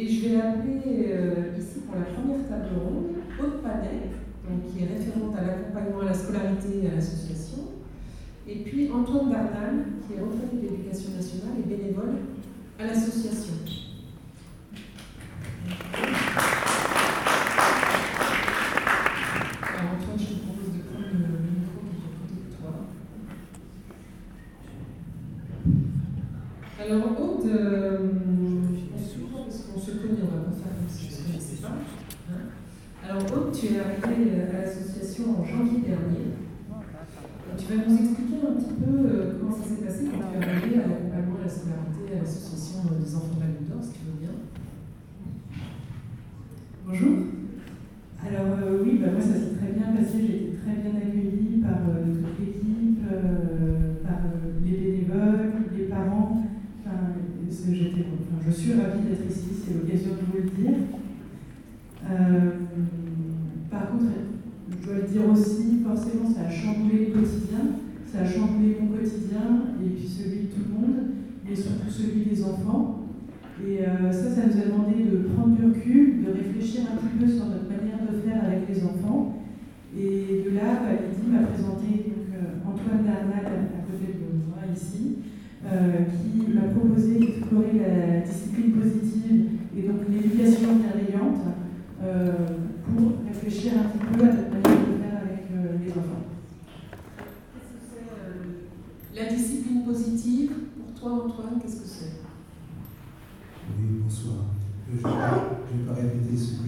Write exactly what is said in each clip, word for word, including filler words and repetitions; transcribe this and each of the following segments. Et je vais appeler euh, ici pour la première table ronde Aude Panet, donc, qui est référente à l'accompagnement à la scolarité et à l'association, et puis Antoine Darnal, qui est retraité de l'éducation nationale et bénévole à l'association. Alors Antoine, je te propose de prendre le micro qui est à côté de toi. Alors Aude, euh, on se comprend parce qu'on se connaît, on va pas faire comme si on ne connaissait pas. Alors Aude, tu es arrivée à l'association en janvier dernier. Tu vas nous expliquer un petit peu comment ça s'est passé quand tu es arrivée à l'accompagnement à la scolarité à l'association des Enfants de la Goutte d'Or, si tu veux bien. Bonjour. Alors euh, oui, bah, moi ça s'est très bien passé, j'ai été très bien accueillie par euh, toute l'équipe, euh, par euh, les bénévoles, les parents. Enfin, j'étais, enfin, je suis ravie d'être ici, c'est l'occasion de vous le dire. Euh, par contre, je dois le dire aussi, forcément, ça a changé le quotidien, ça a changé mon quotidien, et puis celui de tout le monde, mais surtout celui des enfants. Et euh, ça, ça nous a demandé de prendre du recul, de réfléchir un petit peu sur notre manière de faire avec les enfants. Et de là, Lydie m'a présenté donc, euh, Antoine Darnal, à côté de moi, ici, euh, qui m'a proposé d'explorer la discipline positive et donc l'éducation bienveillante euh, pour réfléchir un petit peu à notre manière de faire avec euh, les enfants. Qu'est-ce que c'est euh, la discipline positive? Pour toi, Antoine, qu'est-ce que c'est? Oui, bonsoir. Je ne vais pas répéter ce que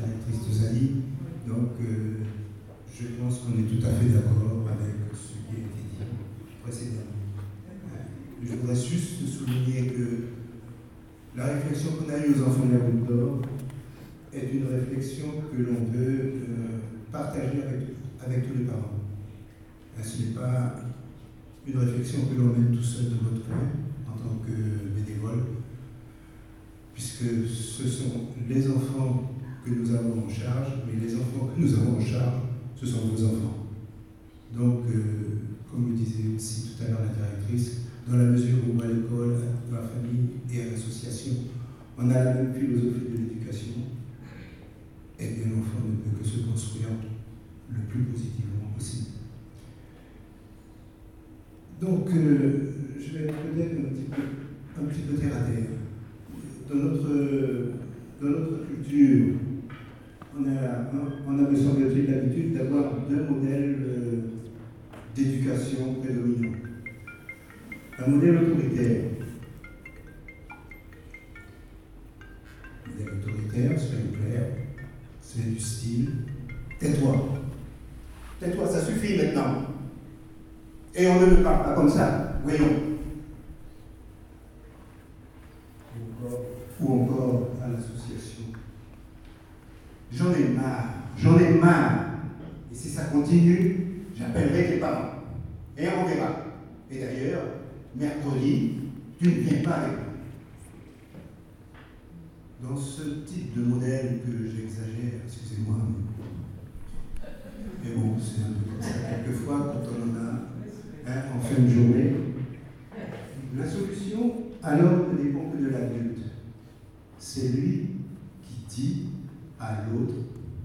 la directrice nous a dit. Donc, euh, je pense qu'on est tout à fait d'accord avec ce qui a été dit précédemment. Je voudrais juste souligner que la réflexion qu'on a eue aux Enfants de la Goutte d'Or est une réflexion que l'on peut euh, partager avec, avec tous les parents. Là, ce n'est pas une réflexion que l'on mène tout seul dans notre coin en tant que bénévole, puisque ce sont les enfants que nous avons en charge, mais les enfants que nous avons en charge, ce sont vos enfants. Donc, euh, comme le disait aussi tout à l'heure la directrice, dans la mesure où à l'école, à la famille et à l'association, on a la même philosophie de l'éducation, et bien l'enfant ne peut que se construire le plus positivement possible. Donc, euh, je vais peut-être un petit peu, un petit peu terre à terre. Dans notre, dans notre culture, on a, on a me semble-t-il, l'habitude d'avoir deux modèles euh, d'éducation prédominants. Un modèle autoritaire. Le modèle autoritaire, soyez clair, c'est du style tais-toi. Tais-toi, ça suffit maintenant. Et on ne le parle pas comme ça, voyons. Ou encore à l'association. J'en ai marre, j'en ai marre. Et si ça continue, j'appellerai tes parents. Et on verra. Et d'ailleurs, mercredi, tu ne viens pas avec moi. Dans ce type de modèle que j'exagère, excusez-moi, mais bon, c'est un peu comme ça. Quelquefois, quand on en a hein, en fin de journée, la solution, alors, ne dépend que de l'adulte. C'est lui qui dit à l'autre,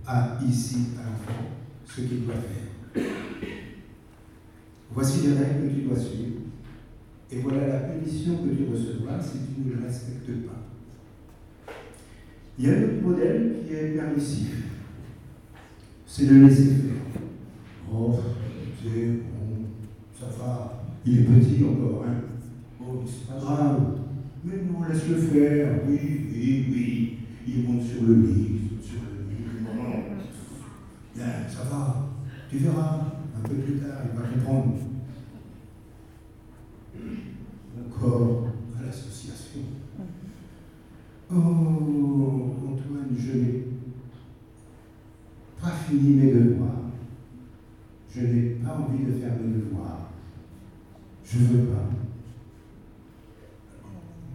à ici, à l'enfant, ce qu'il doit faire. Voici les règles que tu dois suivre, et voilà la punition que tu recevras si tu ne le respectes pas. Il y a un autre modèle qui est permissif, c'est le laisser-faire. Oh, tu sais, bon, ça va, il est petit encore, hein. Bon, c'est pas grave. Mais non, laisse-le faire, oui, oui, oui. Il monte sur le lit, il monte sur le lit. Non, bien, ça va, tu verras. Un peu plus tard, il va comprendre. Encore à l'association. Oh, Antoine, je n'ai pas fini mes devoirs. Je n'ai pas envie de faire mes devoirs. Je ne veux pas.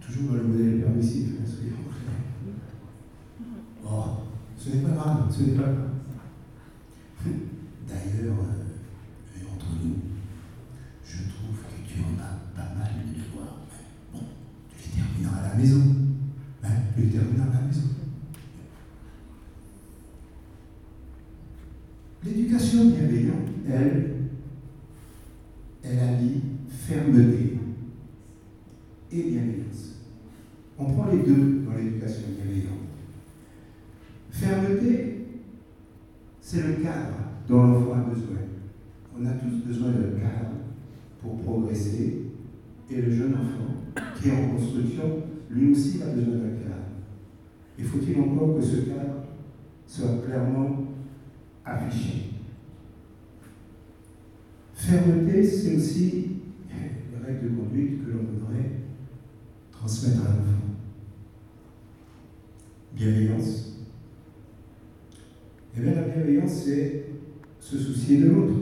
Toujours dans le modèle permissif, hein, soyez clairs. Oh, ce n'est pas grave, ce n'est pas grave. D'ailleurs, euh, et entre nous, je trouve que tu en as pas mal de devoirs. Bon, tu les termineras à la maison. Hein, tu les dormir à la maison. L'éducation bienveillante, elle, elle allie fermeté et bienveillance. On prend les deux dans l'éducation bienveillante. Fermeté, c'est le cadre dont l'enfant a besoin. On a tous besoin d'un cadre pour progresser, et le jeune enfant qui est en construction, lui aussi a besoin d'un cadre. Et faut-il encore que ce cadre soit clairement affiché. Fermeté, c'est aussi les règles de conduite que l'on voudrait transmettre à l'enfant. Bienveillance. Eh bien, la bienveillance, c'est se soucier de l'autre.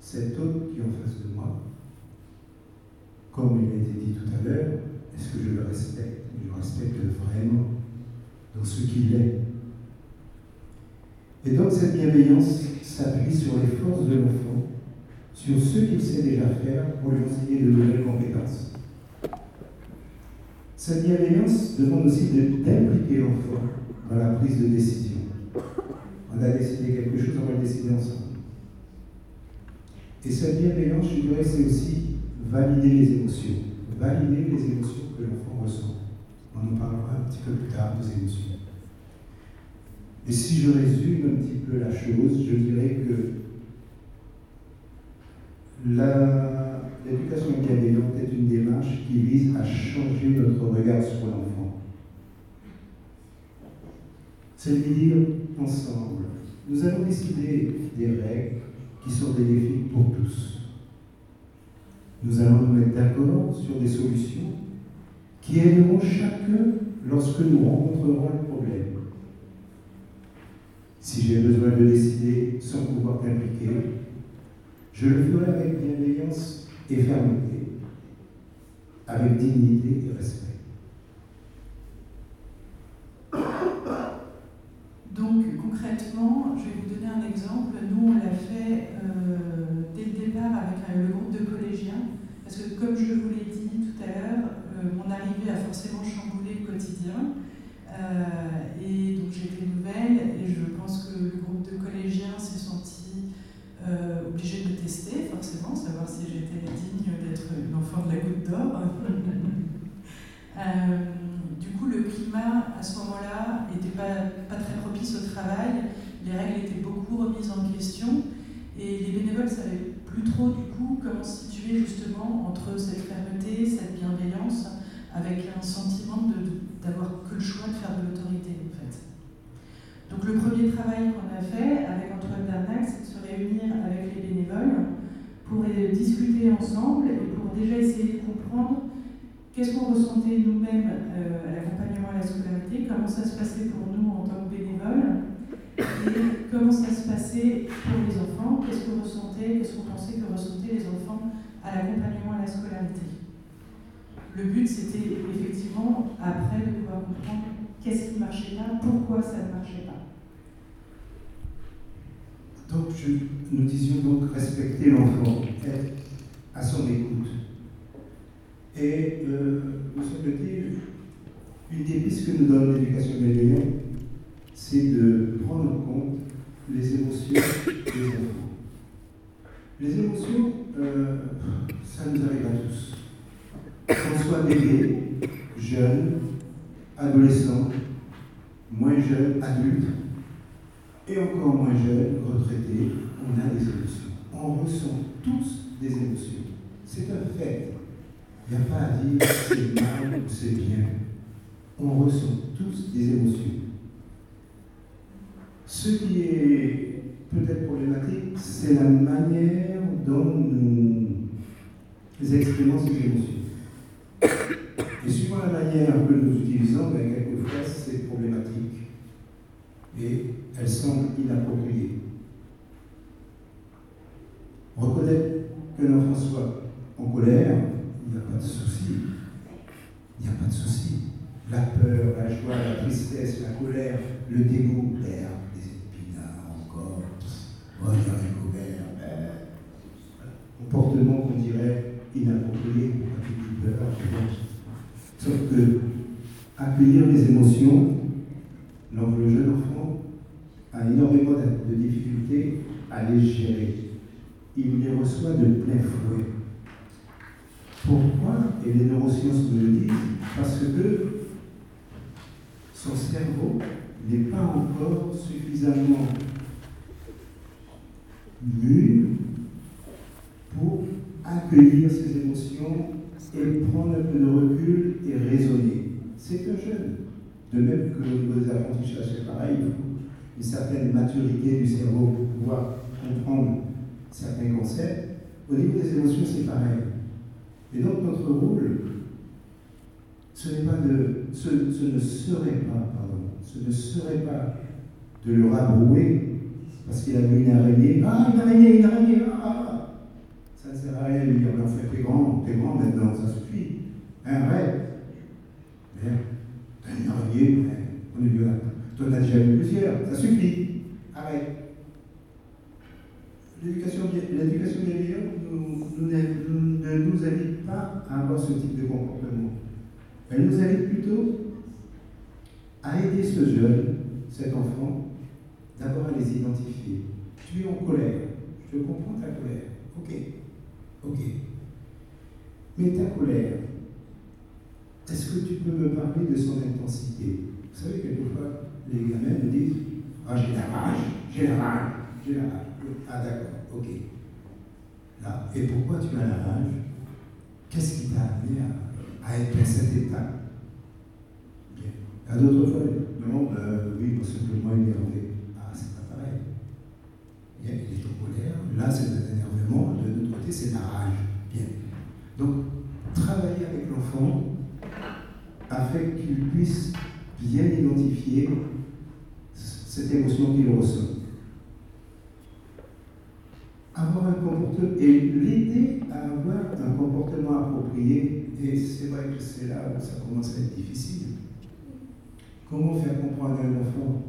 Cet autre qui est en face de moi, comme il a été dit tout à l'heure, est-ce que je le respecte? Je le respecte vraiment dans ce qu'il est. Et donc cette bienveillance s'appuie sur les forces de l'enfant, sur ce qu'il sait déjà faire pour lui enseigner de nouvelles compétences. Cette bienveillance demande aussi d'impliquer l'enfant dans la prise de décision. On a décidé quelque chose, on va le décider ensemble. Et cette bienveillance, je dirais, c'est aussi valider les émotions, valider les émotions que l'enfant ressent. On en parlera un petit peu plus tard des émotions. Et si je résume un petit peu la chose, je dirais que la... l'éducation bienveillante est une démarche qui vise à changer notre regard sur l'enfant. C'est de dire ensemble, nous allons décider des règles qui sont bénéfiques pour tous. Nous allons nous mettre d'accord sur des solutions qui aideront chacun lorsque nous rencontrerons le problème. Si j'ai besoin de décider sans pouvoir t'impliquer, je le ferai avec bienveillance et fermeté, avec dignité et respect. Donc concrètement, je vais vous donner un exemple. Nous, on l'a fait euh, dès le départ avec euh, le groupe de collégiens, parce que comme je vous l'ai dit tout à l'heure, euh, mon arrivée a forcément chamboulé le quotidien. Euh, et donc j'étais nouvelle, et je pense que le groupe de collégiens s'est senti euh, obligé de me tester, forcément, savoir si j'étais digne d'être une enfant de la Goutte d'Or. euh, du coup, le climat à ce moment-là n'était pas, pas très propice au travail, les règles étaient beaucoup remises en question, et les bénévoles ne savaient plus trop du coup comment se situer justement entre cette fermeté, cette bienveillance, avec un sentiment de, de d'avoir que le choix de faire de l'autorité, en fait. Donc le premier travail qu'on a fait avec Antoine Darnal, c'est de se réunir avec les bénévoles pour discuter ensemble et pour déjà essayer de comprendre qu'est-ce qu'on ressentait nous-mêmes à l'accompagnement à la scolarité, comment ça se passait pour nous en tant que bénévoles, et comment ça se passait pour les enfants, qu'est-ce qu'on ressentait, qu'est-ce qu'on pensait que ressentaient les enfants à l'accompagnement à la scolarité. Le but, c'était effectivement, après, de pouvoir comprendre qu'est-ce qui marchait là, pourquoi ça ne marchait pas. Donc, je, nous disions donc respecter l'enfant, être à son écoute. Et, euh, de ce côté, une des pistes que nous donne l'éducation bienveillante, c'est de prendre en compte les émotions des enfants. Les émotions, euh, ça nous arrive à tous. Qu'on soit bébé, jeune, adolescent, moins jeune, adulte, et encore moins jeune, retraité, on a des émotions. On ressent tous des émotions. C'est un fait. Il n'y a pas à dire c'est mal ou c'est bien. On ressent tous des émotions. Ce qui est peut-être problématique, c'est la manière dont nous exprimons ces émotions. Et suivant la manière que nous utilisons, ben, quelquefois c'est problématique et elles semblent inappropriées. Reconnaître que l'enfant soit en colère, il n'y a pas de souci. Il n'y a pas de souci. La peur, la joie, la tristesse, la colère, le dégoût, l'air, les épinards encore, regarde les couverts, ben, comportement qu'on dirait inapproprié. Sauf que, à accueillir les émotions. Alors le jeune enfant a énormément de difficultés à les gérer. Il les reçoit de plein fouet. Pourquoi? Et les neurosciences nous le disent, parce que son cerveau n'est pas encore suffisamment mûr pour accueillir ses émotions et prendre un peu de recul et raisonner. C'est un jeune. De même que au niveau des apprentissages, c'est pareil, il faut une certaine maturité du cerveau pour pouvoir comprendre certains concepts. Au niveau des émotions, c'est pareil. Et donc notre rôle, ce n'est pas de, ce, ce ne serait pas, pardon, ce ne serait pas de le rabrouer parce qu'il a vu une araignée. Ah, une araignée, une araignée, ah, ça ne sert à rien de lui dire, mais en fait, t'es grand, t'es grand maintenant, ça suffit. Un rêve. Mais t'as une araignée, on est violent. Toi, t'as déjà eu plusieurs, ça suffit. Arrête. L'éducation, l'éducation bienveillante nous, nous, nous, ne nous invite pas à avoir ce type de comportement. Elle nous invite plutôt à aider ce jeune, cet enfant, d'abord à les identifier. Tu es en colère, je comprends ta colère, ok, ok. Mais ta colère, est-ce que tu peux me parler de son intensité? Vous savez, quelquefois, les gamins me disent « Ah, j'ai la rage, j'ai la rage, j'ai la rage. » Ah d'accord, ok. Là, et pourquoi tu as la rage? Qu'est-ce qui t'a amené à, à être dans cet état? Bien. À d'autres fois, non, euh, oui, parce que moi, il est énervé. Ah, c'est pas pareil. Bien, il est en colère. Là, c'est un énervement. De l'autre côté, c'est la rage. Bien. Donc, travailler avec l'enfant afin qu'il puisse bien identifier cette émotion qu'il ressent. Avoir un comportement et l'aider à avoir un comportement approprié, et c'est vrai que c'est là où ça commence à être difficile. Comment faire comprendre à un enfant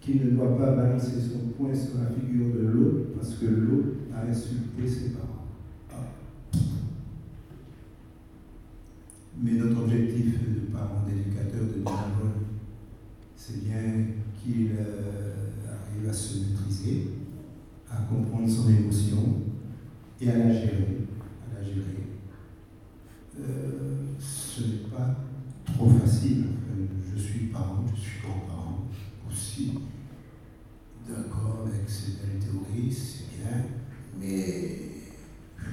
qu'il ne doit pas balancer son poing sur la figure de l'autre parce que l'autre a insulté ses parents? Ah. Mais notre objectif de parents, d'éducateurs, de bénévoles, c'est bien qu'il euh, arrive à se maîtriser, à comprendre son émotion et à la gérer. À la gérer. Euh, ce n'est pas trop facile. Je suis parent, je suis grand-parent aussi. D'accord avec ces belles théories, c'est bien, mais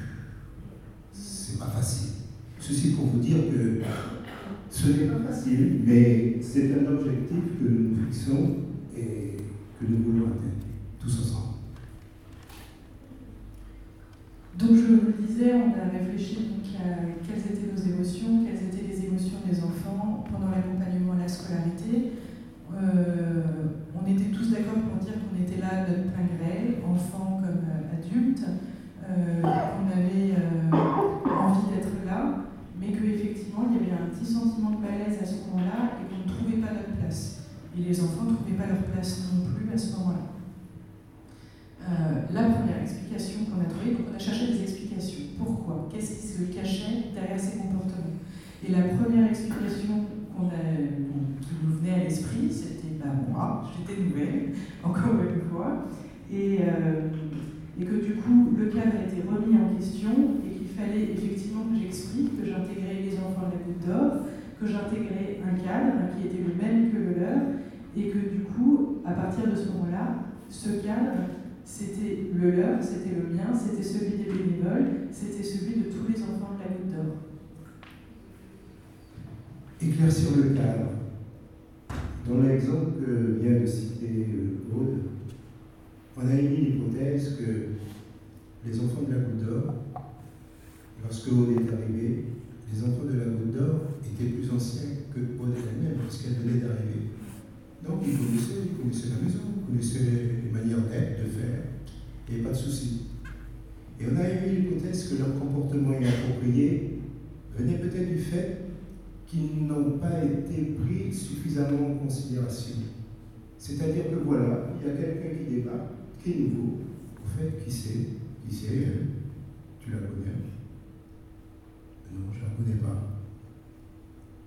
c'est pas facile. Ceci pour vous dire que ce n'est pas facile, mais c'est un objectif que nous nous fixons et que nous voulons atteindre tous ensemble. Donc je vous le disais, on a réfléchi donc à quelles étaient nos émotions, quelles étaient les émotions des enfants pendant l'accompagnement à la scolarité. Euh, on était tous d'accord pour dire qu'on était là de notre plein gré, enfants comme adultes, euh, qu'on avait euh, envie d'être là, mais qu'effectivement il y avait un petit sentiment de malaise à ce moment-là et qu'on ne trouvait pas notre place. Et les enfants ne trouvaient pas leur place non plus à ce moment-là. Euh, la première explication qu'on a trouvée, donc on a cherché des explications. Pourquoi? Qu'est-ce qui se cachait derrière ces comportements? Et la première explication qu'on a, bon, qui nous venait à l'esprit, c'était bah, moi, j'étais nouvelle, encore une fois, et, euh, et que du coup le cadre a été remis en question et qu'il fallait effectivement que j'explique, que j'intégrais les enfants de la Goutte d'Or, que j'intégrais un cadre qui était le même que le leur, et que du coup, à partir de ce moment-là, ce cadre, c'était le leur, c'était le mien, c'était celui des bénévoles, c'était celui de tous les enfants de la Goutte d'Or. Éclaircir le cadre. Dans l'exemple que vient de citer Aude, on a émis l'hypothèse que les enfants de la Goutte d'Or, lorsque Aude est arrivée, les enfants de la Goutte d'Or étaient plus anciens que Aude elle-même, parce qu'elle venait d'arriver. Donc ils connaissaient, ils connaissaient la maison, ils connaissaient les manières d'être, de faire, il n'y avait pas de souci. Et on a eu l'hypothèse que leur comportement inapproprié venait peut-être du fait qu'ils n'ont pas été pris suffisamment en considération. C'est-à-dire que voilà, il y a quelqu'un qui débarque, qui est nouveau, au fait, qui sait, qui sait, euh, tu la connais? Non, je ne la connais pas.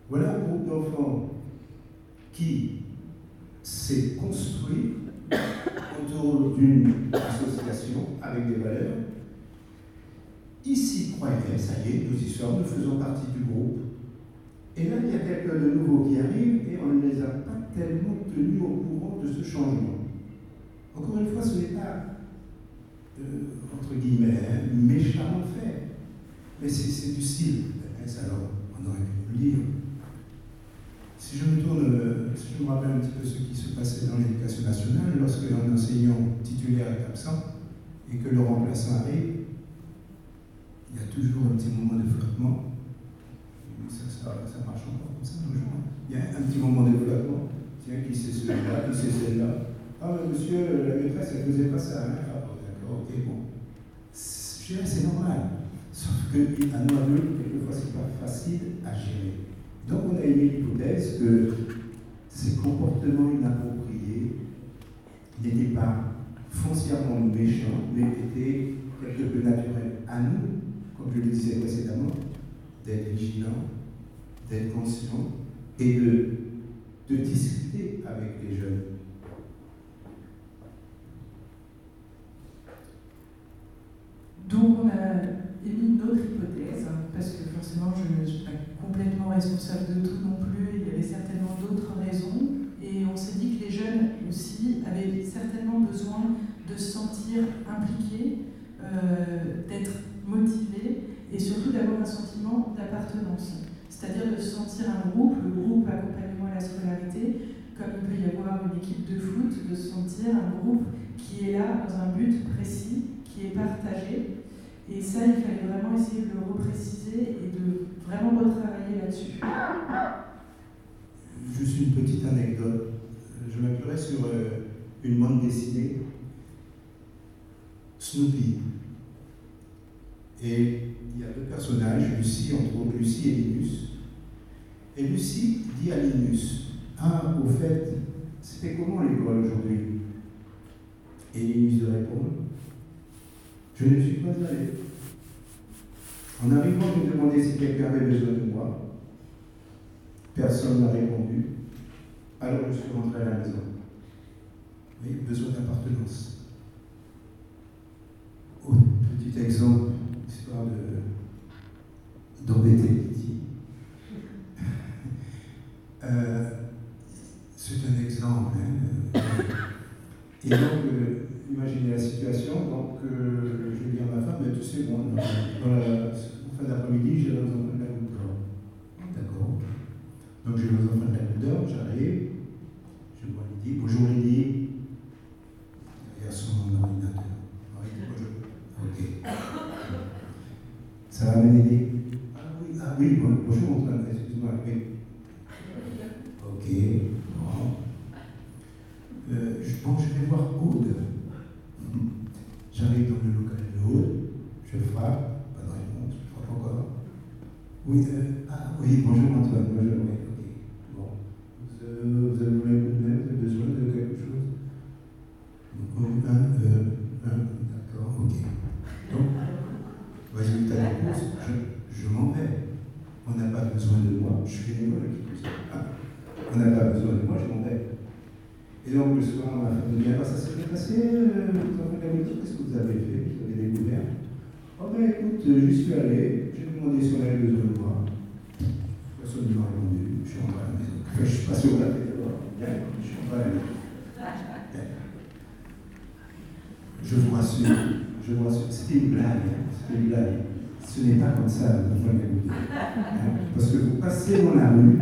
Voilà un groupe d'enfants qui s'est construit autour d'une association avec des valeurs. Ici, croyez-le, ça y est, nous y sommes, nous faisons partie du groupe. Et là, il y a quelqu'un de nouveau qui arrive et on ne les a pas tellement tenus au courant de ce changement. Encore une fois, ce n'est pas, euh, entre guillemets, méchamment fait, mais c'est, c'est du style. Alors, on aurait pu le lire. Si je me tourne, si je me rappelle un petit peu ce qui se passait dans l'éducation nationale, lorsque un enseignant titulaire est absent et que le remplaçant arrive, il y a toujours un petit moment de flottement. Ça, ça, ça marche encore comme ça toujours. Il y a un petit moment de flottement. Tiens, qui c'est celui-là, qui c'est celle-là. Ah, mais monsieur, la maîtresse, elle ne faisait pas ça. Hein? Ah, bon, d'accord, ok, bon. Je dirais, c'est normal. Sauf qu'un adulte, quelquefois, c'est pas facile à gérer. Donc, on a eu l'hypothèse que ces comportements inappropriés n'étaient pas foncièrement méchants, mais étaient quelque peu naturels à nous, comme je le disais précédemment, d'être vigilants, d'être conscients et de, de discuter avec les jeunes. Donc, on a émis une autre hypothèse, parce que forcément, je ne suis pas complètement responsable de tout non plus, il y avait certainement d'autres raisons, et on s'est dit que les jeunes aussi avaient certainement besoin de se sentir impliqués, euh, d'être motivés, et surtout d'avoir un sentiment d'appartenance, c'est-à-dire de se sentir un groupe, le groupe accompagnement à la scolarité, comme il peut y avoir une équipe de foot, de se sentir un groupe qui est là dans un but précis, qui est partagé. Et ça, il fallait vraiment essayer de le repréciser et de vraiment retravailler là-dessus. Juste une petite anecdote. Je m'appuierai sur une bande dessinée, Snoopy. Et il y a deux personnages, Lucie, entre autres, Lucie et Linus. Et Lucie dit à Linus, « Ah, au fait, c'était comment l'école aujourd'hui ?» Et Linus lui répond, « Je ne suis pas allé. » En arrivant, je me demandais si quelqu'un avait besoin de moi. Personne n'a répondu. Alors je suis rentré à la maison. Oui, besoin d'appartenance. Autre petit exemple, histoire de, d'embêter Piti. euh, c'est un exemple. Hein. Et donc, euh, imaginez la situation, donc euh, je dis à ma femme, tu sais, bon, en fin d'après-midi, j'ai les enfants de la Goutte d'Or. D'accord. Donc j'ai les enfants de la Goutte d'Or, j'arrive, je vois Lydie, bonjour Lydie, derrière son ordinateur. Ok. Ça va, Bénédicte? Ah oui, ah oui, bon, bonjour, Antoine, excuse-moi, mais. Ok, bon. Euh, bon, je vais voir Aude. J'arrive dans le local de Aude, je frappe, pas de réponse, je frappe encore. Oui, euh, ah oui, bonjour Antoine, bonjour, oui, ok. Bon, vous, euh, vous avez besoin de quelque chose? Un, euh, un, d'accord, ok. Donc, résultat de course, je, je m'en vais. On n'a pas besoin de moi, je suis une école, je suis ah, on n'a pas besoin de moi, je m'en vais. Et donc, le soir, ma femme me dit, alors ça s'est passé, euh, qu'est-ce que vous avez fait, vous avez découvert? Oh ben écoute, je suis allé, j'ai demandé si on avait besoin de moi. Personne ne m'a répondu, je suis rentré à la maison. Je ne suis pas sûr de la tête, je suis rentré à la maison. Je vous rassure, je vous rassure, c'était une blague, hein, c'était une blague. Ce n'est pas comme ça, vous m'avez écouté. Parce que vous passez dans la rue,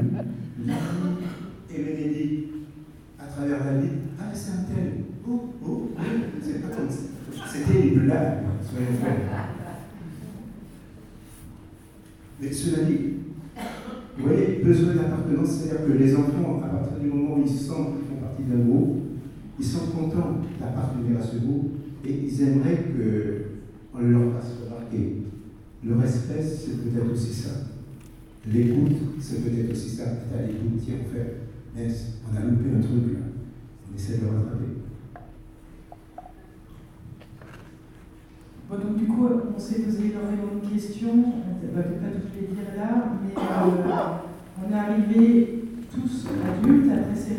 et Bénédicte, à travers la vie, ah c'est un tel, oh, oh, oh, c'est pas comme ça. C'était une blague, soyons francs. Mais cela dit, vous voyez, besoin d'appartenance, c'est-à-dire que les enfants, à partir du moment où ils sentent qu'ils font partie d'un groupe, ils sont contents d'appartenir à ce groupe et ils aimeraient qu'on leur fasse remarquer. Le respect, c'est peut-être aussi ça. L'écoute, c'est peut-être aussi ça. T'as l'écoute, tiens, on fait. Mais on a loupé un truc là, on essaie de le rattraper. Bon, donc du coup, on s'est posé énormément de questions, on ne va peut-être pas toutes les dire là, mais euh, on est arrivé tous adultes après ces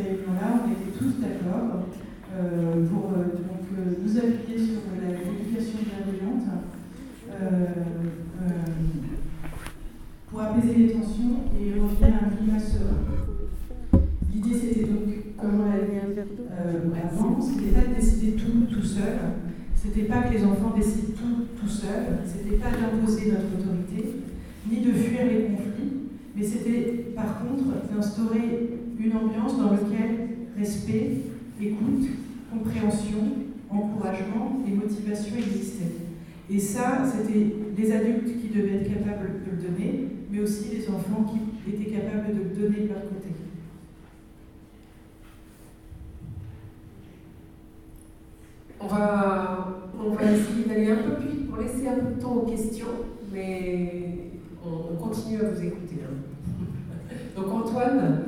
euh, pour euh, donc, euh, nous appuyer sur euh, l'éducation bienveillante, euh, euh, pour apaiser les tensions et revenir à un climat serein. L'idée, c'était donc, comme on l'a dit euh, avant, c'était pas de décider tout tout seul, c'était pas que les enfants décident tout tout seuls, c'était pas d'imposer notre autorité, ni de fuir les conflits, mais c'était par contre d'instaurer une ambiance dans laquelle respect, écoute, compréhension, encouragement et motivation existaient. Et ça, c'était les adultes qui devaient être capables de le donner, mais aussi les enfants qui étaient capables de le donner de leur côté. On va, on va essayer d'aller un peu plus vite pour laisser un peu de temps aux questions, mais on, on continue à vous écouter. Hein. Donc Antoine,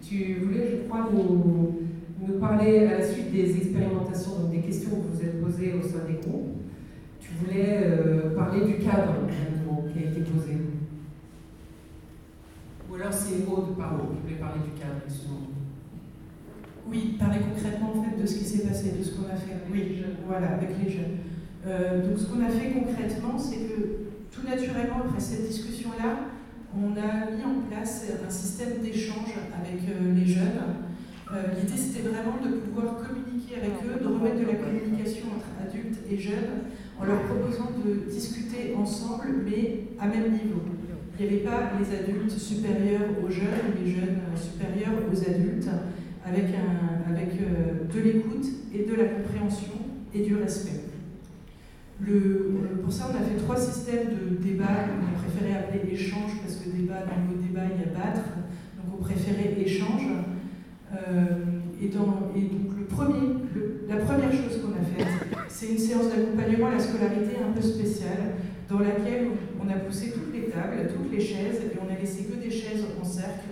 tu voulais, je crois, nous, nous parler à la suite des expérimentations, donc des questions que vous vous êtes posées au sein des groupes. Tu voulais euh, parler du cadre donc, qui a été posé. Ou alors c'est Aude, pardon, qui voulait parler du cadre, excusez-moi. Oui, parler concrètement en fait de ce qui s'est passé, de ce qu'on a fait avec, oui, les jeunes. Voilà, avec les jeunes. Euh, donc ce qu'on a fait concrètement, c'est que tout naturellement, après cette discussion-là, on a mis en place un système d'échange avec euh, les jeunes. Euh, l'idée, c'était vraiment de pouvoir communiquer avec eux, de remettre de la communication entre adultes et jeunes, en leur proposant de discuter ensemble, mais à même niveau. Il n'y avait pas les adultes supérieurs aux jeunes, les jeunes supérieurs aux adultes, avec, un, avec euh, de l'écoute et de la compréhension et du respect. Le, pour ça, on a fait trois systèmes de débat, on a préféré appeler échange, parce que débat, dans le mot débat, il y a battre, donc on préférait échange. Euh, et, dans, et donc le premier, le, la première chose qu'on a faite, c'est une séance d'accompagnement à la scolarité un peu spéciale, dans laquelle on a poussé toutes les tables, toutes les chaises, et on a laissé que des chaises en cercle.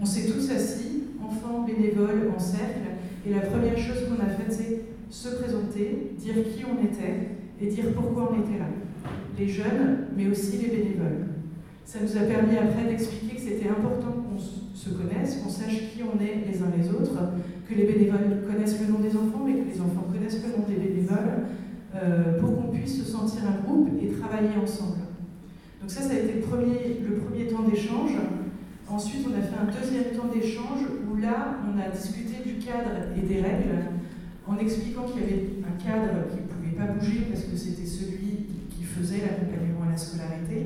On s'est tous assis, enfants, bénévoles, en cercle, et la première chose qu'on a faite, c'est se présenter, dire qui on était, et dire pourquoi on était là. Les jeunes, mais aussi les bénévoles. Ça nous a permis après d'expliquer que c'était important qu'on se connaisse, qu'on sache qui on est les uns les autres, que les bénévoles connaissent le nom des enfants, mais que les enfants connaissent le nom des bénévoles, euh, pour qu'on puisse se sentir un groupe et travailler ensemble. Donc ça, ça a été le premier, le premier temps d'échange. Ensuite, on a fait un deuxième temps d'échange où là, on a discuté du cadre et des règles, en expliquant qu'il y avait un cadre qui pas bouger parce que c'était celui qui faisait l'accompagnement à la scolarité,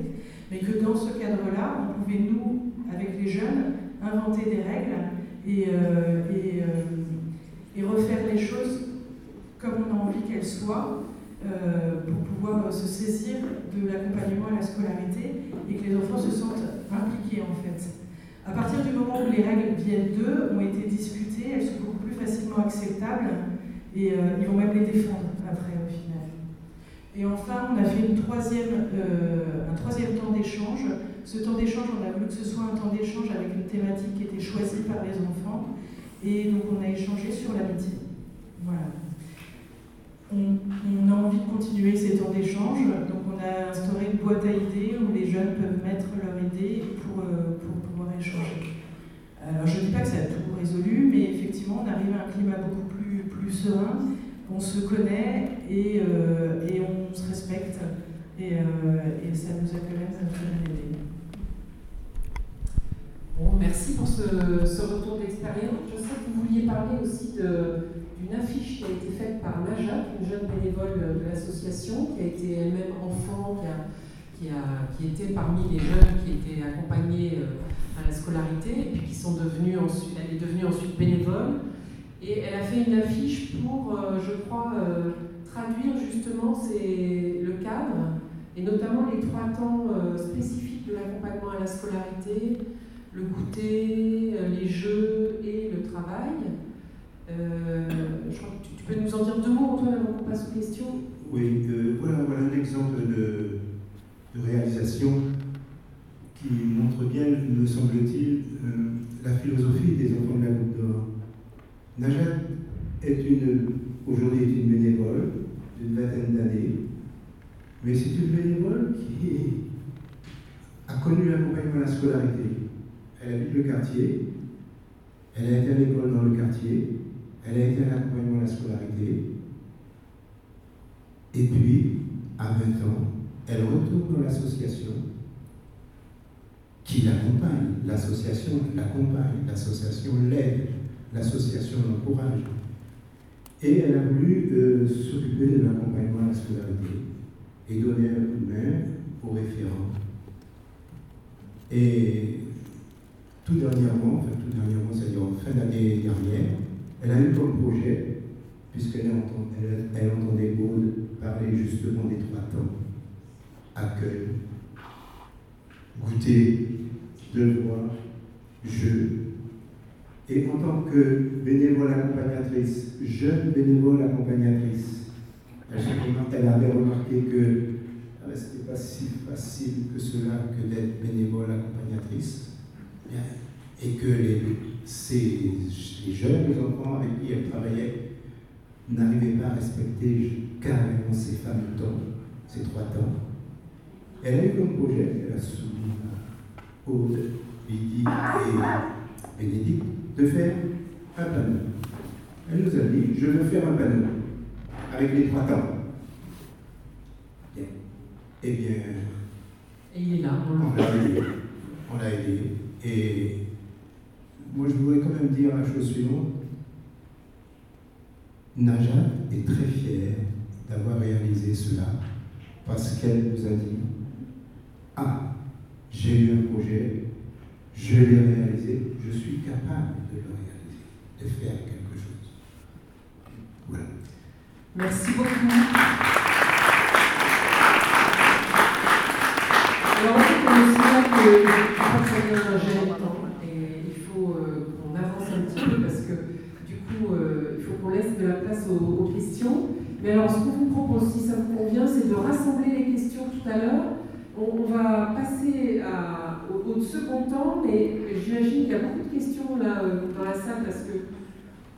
mais que dans ce cadre-là, on pouvait, nous, avec les jeunes, inventer des règles et, euh, et, euh, et refaire les choses comme on a envie qu'elles soient, euh, pour pouvoir se saisir de l'accompagnement à la scolarité et que les enfants se sentent impliqués, en fait. À partir du moment où les règles viennent d'eux, ont été discutées, elles sont beaucoup plus facilement acceptables et euh, ils vont même les défendre après, au final. Et enfin, on a fait une troisième, euh, un troisième temps d'échange. Ce temps d'échange, on a voulu que ce soit un temps d'échange avec une thématique qui était choisie par les enfants. Et donc, on a échangé sur l'amitié. Voilà. On, on a envie de continuer ces temps d'échange. Donc, on a instauré une boîte à idées où les jeunes peuvent mettre leur idée pour, euh, pour pouvoir échanger. Alors, je ne dis pas que ça a tout résolu, mais effectivement, on arrive à un climat beaucoup plus, plus serein. On se connaît et, euh, et on se respecte, et, euh, et ça nous a quand même bien aidé. Bon, merci pour ce, ce retour d'expérience. Je sais que vous vouliez parler aussi de, d'une affiche qui a été faite par Najat, une jeune bénévole de l'association, qui a été elle-même enfant, qui, a, qui, a, qui était parmi les jeunes qui étaient accompagnés à la scolarité, et puis qui sont devenus ensuite, elle est devenue ensuite bénévole. Et elle a fait une affiche pour, euh, je crois, euh, traduire justement ces, le cadre, et notamment les trois temps euh, spécifiques de l'accompagnement à la scolarité, le goûter, euh, les jeux et le travail. Euh, je crois que tu, tu peux nous en dire deux mots, Antoine, avant qu'on passe aux questions. Oui, euh, voilà, voilà un exemple de, de réalisation qui montre bien, me semble-t-il, euh, la philosophie des enfants de la Goutte d'Or. Najat est une, aujourd'hui est une bénévole d'une vingtaine d'années, mais c'est une bénévole qui a connu l'accompagnement à la scolarité. Elle habite le quartier, elle a été à l'école dans le quartier, Elle a été un accompagnement à la scolarité. Et puis, à vingt ans, elle retourne dans l'association qui l'accompagne. L'association l'accompagne, l'association l'aide, l'association l'encourage. Et elle a voulu euh, s'occuper de l'accompagnement à la scolarité et donner un coup de main aux référents. Et tout dernièrement, enfin tout dernièrement, c'est-à-dire en fin d'année dernière, elle a eu comme projet, puisqu'elle entendait, elle entendait Aude parler justement des trois temps, accueil, goûter, devoir, jeu. Et en tant que bénévole accompagnatrice, jeune bénévole accompagnatrice, elle avait remarqué que ah ben, ce n'était pas si facile que cela que d'être bénévole accompagnatrice, et que les, ces, les jeunes les enfants avec qui elle travaillait n'arrivaient pas à respecter carrément ces fameux temps, ces trois temps. Elle a eu comme projet, elle a soumis à Aude, Bénédicte et Bénédicte, de faire un panneau. Elle nous a dit, je veux faire un panneau avec les trois temps. Bien. Eh bien... Et il est là. On l'a aidé. On l'a aidé. Et moi, je voudrais quand même dire la chose suivante. Najat est très fière d'avoir réalisé cela parce qu'elle nous a dit « Ah, j'ai eu un projet, je l'ai réalisé, je suis capable de le réaliser, de faire quelque chose. » Voilà. Merci beaucoup. Alors, on constate que ça vient d'un gérant de temps et il faut euh, qu'on avance un petit peu parce que du coup, euh, il faut qu'on laisse de la place aux, aux questions. Mais alors, ce qu'on vous propose, si ça vous convient, c'est de rassembler les questions tout à l'heure. On, on va passer à, au, au second temps, mais j'imagine qu'il y a beaucoup de questions là, dans la salle parce que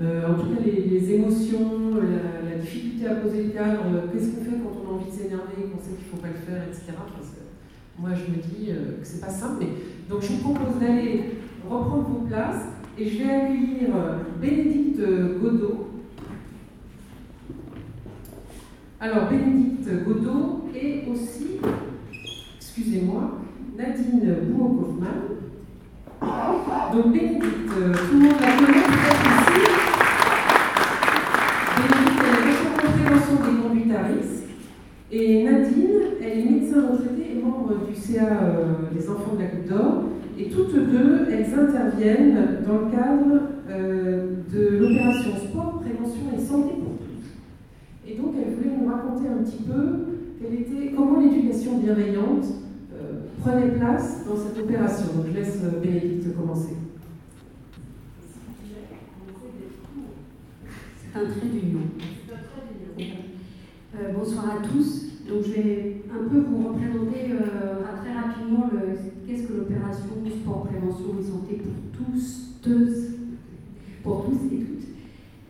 Euh, en tout cas, les, les émotions, la, la difficulté à poser le cadre, euh, qu'est-ce qu'on fait quand on a envie de s'énerver, qu'on sait qu'il ne faut pas le faire, et cetera. Parce que moi, je me dis euh, que c'est pas simple. Mais... Donc, je vous propose d'aller reprendre vos places et je vais accueillir Bénédicte Godot. Alors, Bénédicte Godot et aussi, excusez-moi, Nadine Rouen-Kochman. Donc, Bénédicte, euh, tout le monde la connaît peut-être ici. Bénédicte, elle est responsable prévention des conduites à risque. Et Nadine, elle est médecin retraitée et membre du C A euh, des Enfants de la Goutte d'Or. Et toutes deux, elles interviennent dans le cadre euh, de l'opération Sport, Prévention et Santé pour tous. Et donc, elle voulait nous raconter un petit peu quelle était, comment l'éducation bienveillante prenez place dans cette opération. Donc je laisse Bénédicte commencer. C'est un trait d'union. Euh, bonsoir à tous. Donc je vais un peu vous représenter euh, très rapidement le, qu'est-ce que l'opération Sport, Prévention et Santé pour tous, teuses, pour tous et toutes.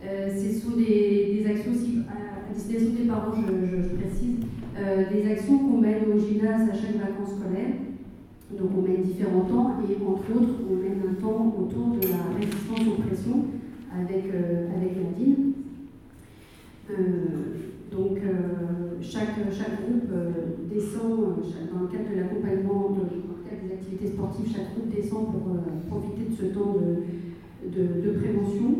Euh, ce sont des, des actions à destination des parents, je, je, je précise. Euh, des actions qu'on mène au gymnase à chaque vacances scolaires. Donc on mène différents temps et entre autres on mène un temps autour de la résistance aux pressions avec, euh, avec Nadine. Euh, donc euh, chaque, chaque groupe euh, descend, chaque, dans le cadre de l'accompagnement, dans le cadre des activités sportives, chaque groupe descend pour euh, profiter de ce temps de, de, de prévention.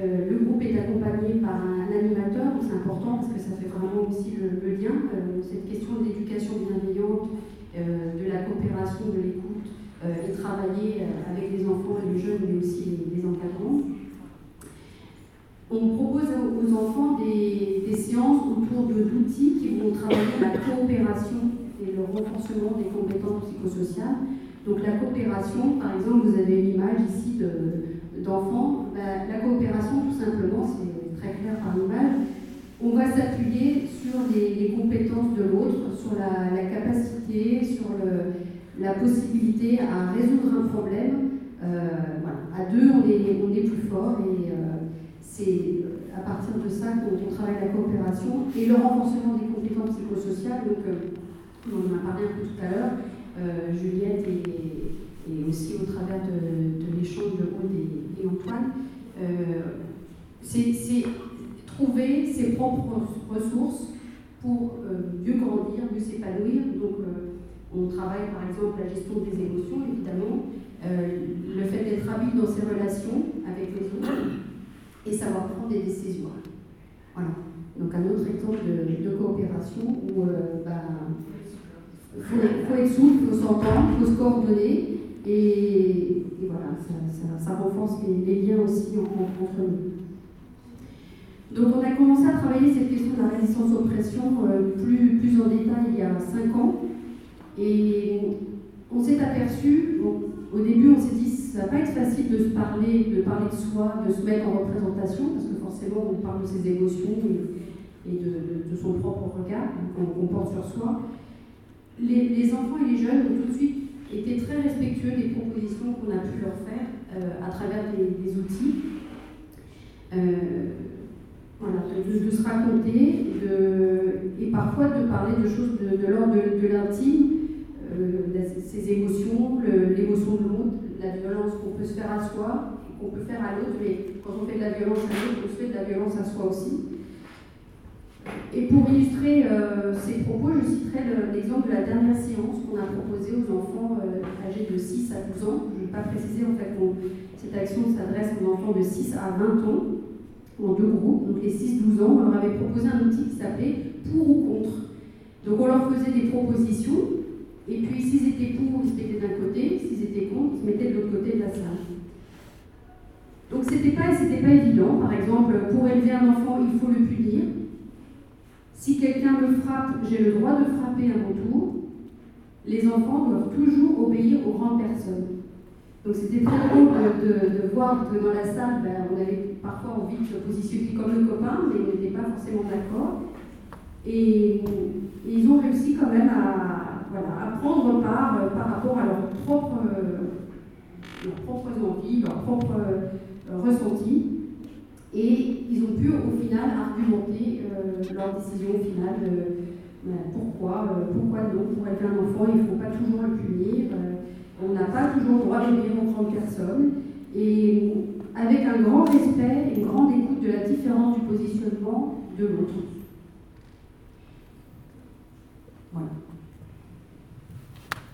Euh, le groupe est accompagné par un animateur, donc c'est important parce que ça fait vraiment aussi le, le lien. Euh, cette question de l'éducation bienveillante, euh, de la coopération, de l'écoute, euh, et travailler avec les enfants et les jeunes, mais aussi les, les encadrants. On propose aux enfants des, des séances autour de d'outils qui vont travailler la coopération et le renforcement des compétences psychosociales. Donc la coopération, par exemple, vous avez l'image ici de... d'enfants, bah, la coopération tout simplement, c'est très clair par l'image, on va s'appuyer sur les, les compétences de l'autre, sur la, la capacité, sur le, la possibilité à résoudre un problème. Euh, voilà. À deux, on est, on est plus fort et euh, c'est à partir de ça qu'on travaille la coopération et le renforcement des compétences psychosociales. Donc, euh, on en a parlé un peu tout à l'heure, euh, Juliette et et aussi au travers de, de l'échange de Aude et, et Antoine, euh, C'est, c'est trouver ses propres ressources pour euh, mieux grandir, mieux s'épanouir. Donc, euh, on travaille par exemple la gestion des émotions, évidemment, euh, le fait d'être habile dans ses relations avec les autres et savoir prendre des décisions. Voilà. Donc, un autre exemple de, de coopération où euh, ben, il faut, faut être souple, il faut s'entendre, il faut se coordonner et, et voilà, ça, ça, ça renforce les, les liens aussi entre nous. Donc, on a commencé à travailler cette question de la résistance aux pressions euh, plus, plus en détail il y a cinq ans et on s'est aperçu, bon, au début, on s'est dit ça va pas être facile de se parler, de parler de soi, de se mettre en représentation parce que forcément, on parle de ses émotions et, et de, de, de son propre regard qu'on porte sur soi. Les, les enfants et les jeunes ont tout de suite été très respectueux des propositions qu'on a pu leur faire euh, à travers des, des outils. Euh, voilà, de, de se raconter de, et parfois de parler de choses de, de l'ordre de, de l'intime, euh, ses émotions, le, l'émotion de l'autre, la violence qu'on peut se faire à soi, qu'on peut faire à l'autre, mais quand on fait de la violence à l'autre, on se fait de la violence à soi aussi. Et pour illustrer euh, ces propos, je citerai le, l'exemple de la dernière séance qu'on a proposée aux enfants euh, âgés de six à douze ans. Je ne vais pas préciser en fait que cette action s'adresse aux enfants de six à vingt ans, en deux groupes. Donc les six à douze ans, on leur avait proposé un outil qui s'appelait « Pour ou contre ». Donc on leur faisait des propositions, et puis s'ils étaient pour, ils se mettaient d'un côté, s'ils étaient contre, ils se mettaient de l'autre côté de la salle. Donc c'était pas, c'était pas évident. Par exemple, pour élever un enfant, il faut le punir. Si quelqu'un me frappe, j'ai le droit de frapper à mon tour. Les enfants doivent toujours obéir aux grandes personnes. Donc c'était très drôle de, de voir que dans la salle, ben, on avait parfois envie de se positionner comme le copain, mais on n'était pas forcément d'accord. Et, et ils ont réussi quand même à, voilà, à prendre part euh, par rapport à leurs propres, euh, leurs propres envies, leurs propres euh, ressentis. Et ils ont pu au final argumenter euh, leur décision finale de euh, pourquoi, euh, pourquoi non, pour être un enfant, il ne faut pas toujours le punir, euh, on n'a pas toujours le droit d'obéir aux grandes personnes. Et avec un grand respect et une grande écoute de la différence du positionnement de l'autre. Voilà.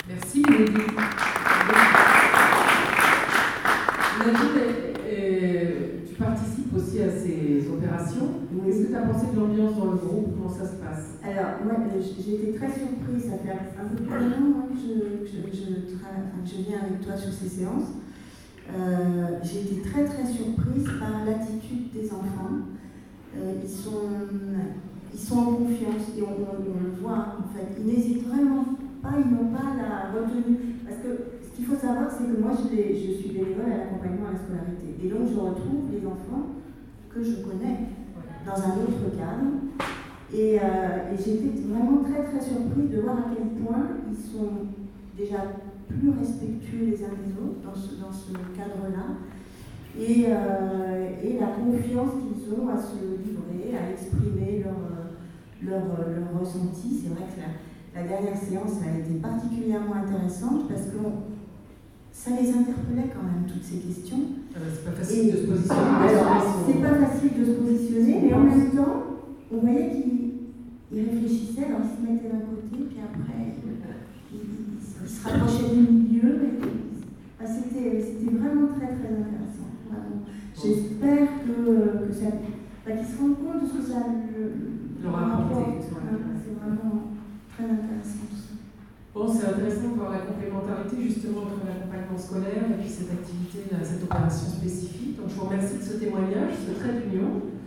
Merci Bénédicte. Aussi à ces opérations. Qu'est-ce que tu as pensé de l'ambiance dans le groupe? Comment ça se passe? Alors, moi, ouais, j'ai été très surprise. Ça fait un peu plus d'un an que je, je, je, tra... enfin, je viens avec toi sur ces séances. Euh, j'ai été très, très surprise par l'attitude des enfants. Euh, ils, sont, ils sont en confiance et on, on, on le voit, en fait. Ils n'hésitent vraiment pas, ils n'ont pas la retenue. Parce que ce qu'il faut savoir, c'est que moi, je, les, je suis bénévole à l'accompagnement à la scolarité. Et donc, je retrouve les enfants que je connais dans un autre cadre. Et, euh, et j'étais vraiment très, très surprise de voir à quel point ils sont déjà plus respectueux les uns des autres dans ce, dans ce cadre-là. Et, euh, et la confiance qu'ils ont à se livrer, à exprimer leur, leur, leur ressenti. C'est vrai que la, la dernière séance a été particulièrement intéressante parce que ça les interpellait quand même, toutes ces questions. C'est pas facile et de se positionner. Alors, c'est pas facile de se positionner, mais en même temps, on voyait qu'ils réfléchissaient, alors ils se mettaient d'un côté, puis après, ils, ils se rapprochaient du milieu. Mais, enfin, c'était, c'était vraiment très, très intéressant. Vraiment. J'espère que, que ça, enfin, qu'ils se rendent compte de ce que ça le, leur apporte. C'est vraiment très intéressant. Bon, c'est intéressant de voir la complémentarité justement entre l'accompagnement scolaire et puis cette activité, cette opération spécifique. Donc je vous remercie de ce témoignage, ce trait d'union.